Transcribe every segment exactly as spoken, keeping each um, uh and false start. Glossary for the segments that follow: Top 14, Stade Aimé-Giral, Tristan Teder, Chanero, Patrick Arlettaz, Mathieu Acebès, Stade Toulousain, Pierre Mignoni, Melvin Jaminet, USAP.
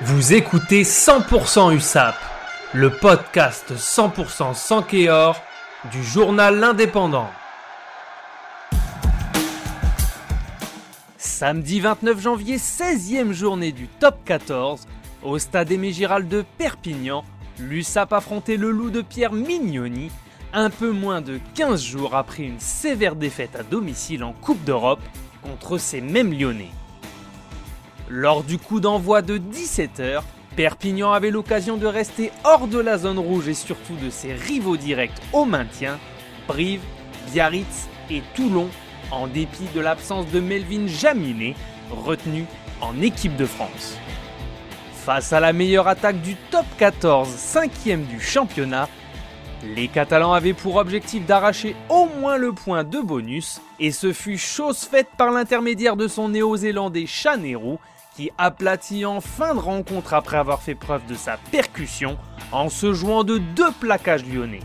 Vous écoutez cent pour cent U S A P, le podcast cent pour cent sans Kéor du journal indépendant. Samedi vingt-neuf janvier, seizième journée du top quatorze, au stade Aimé-Giral de Perpignan, l'U S A P affrontait le Loup de Pierre Mignoni, un peu moins de quinze jours après une sévère défaite à domicile en Coupe d'Europe contre ces mêmes Lyonnais. Lors du coup d'envoi de dix-sept heures, Perpignan avait l'occasion de rester hors de la zone rouge et surtout de ses rivaux directs au maintien, Brive, Biarritz et Toulon, en dépit de l'absence de Melvin Jaminet, retenu en équipe de France. Face à la meilleure attaque du top quatorze, cinquième du championnat, les Catalans avaient pour objectif d'arracher au moins le point de bonus, et ce fut chose faite par l'intermédiaire de son néo-zélandais Chanero, qui aplatit en fin de rencontre après avoir fait preuve de sa percussion en se jouant de deux plaquages lyonnais.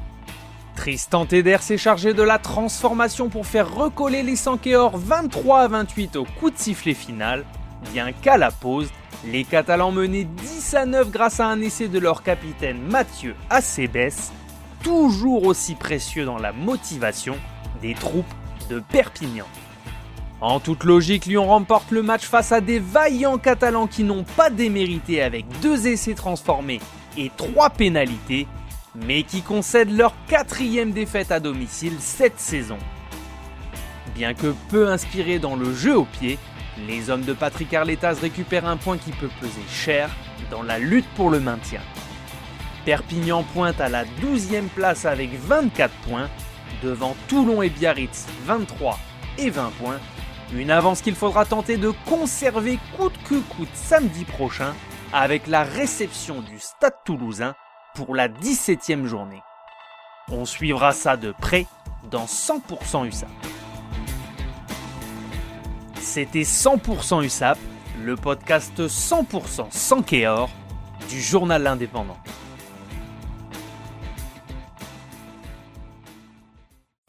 Tristan Teder s'est chargé de la transformation pour faire recoller les Sankéors vingt-trois à vingt-huit au coup de sifflet final, bien qu'à la pause, les Catalans menaient dix à neuf grâce à un essai de leur capitaine Mathieu Acebès, toujours aussi précieux dans la motivation des troupes de Perpignan. En toute logique, Lyon remporte le match face à des vaillants Catalans qui n'ont pas démérité avec deux essais transformés et trois pénalités, mais qui concèdent leur quatrième défaite à domicile cette saison. Bien que peu inspirés dans le jeu au pied, les hommes de Patrick Arlettaz récupèrent un point qui peut peser cher dans la lutte pour le maintien. Perpignan pointe à la douzième place avec vingt-quatre points, devant Toulon et Biarritz, vingt-trois et vingt points, une avance qu'il faudra tenter de conserver coûte que coûte samedi prochain avec la réception du Stade Toulousain pour la dix-septième journée. On suivra ça de près dans cent pour cent U S A P. C'était cent pour cent U S A P, le podcast cent pour cent sans Kéor du journal indépendant.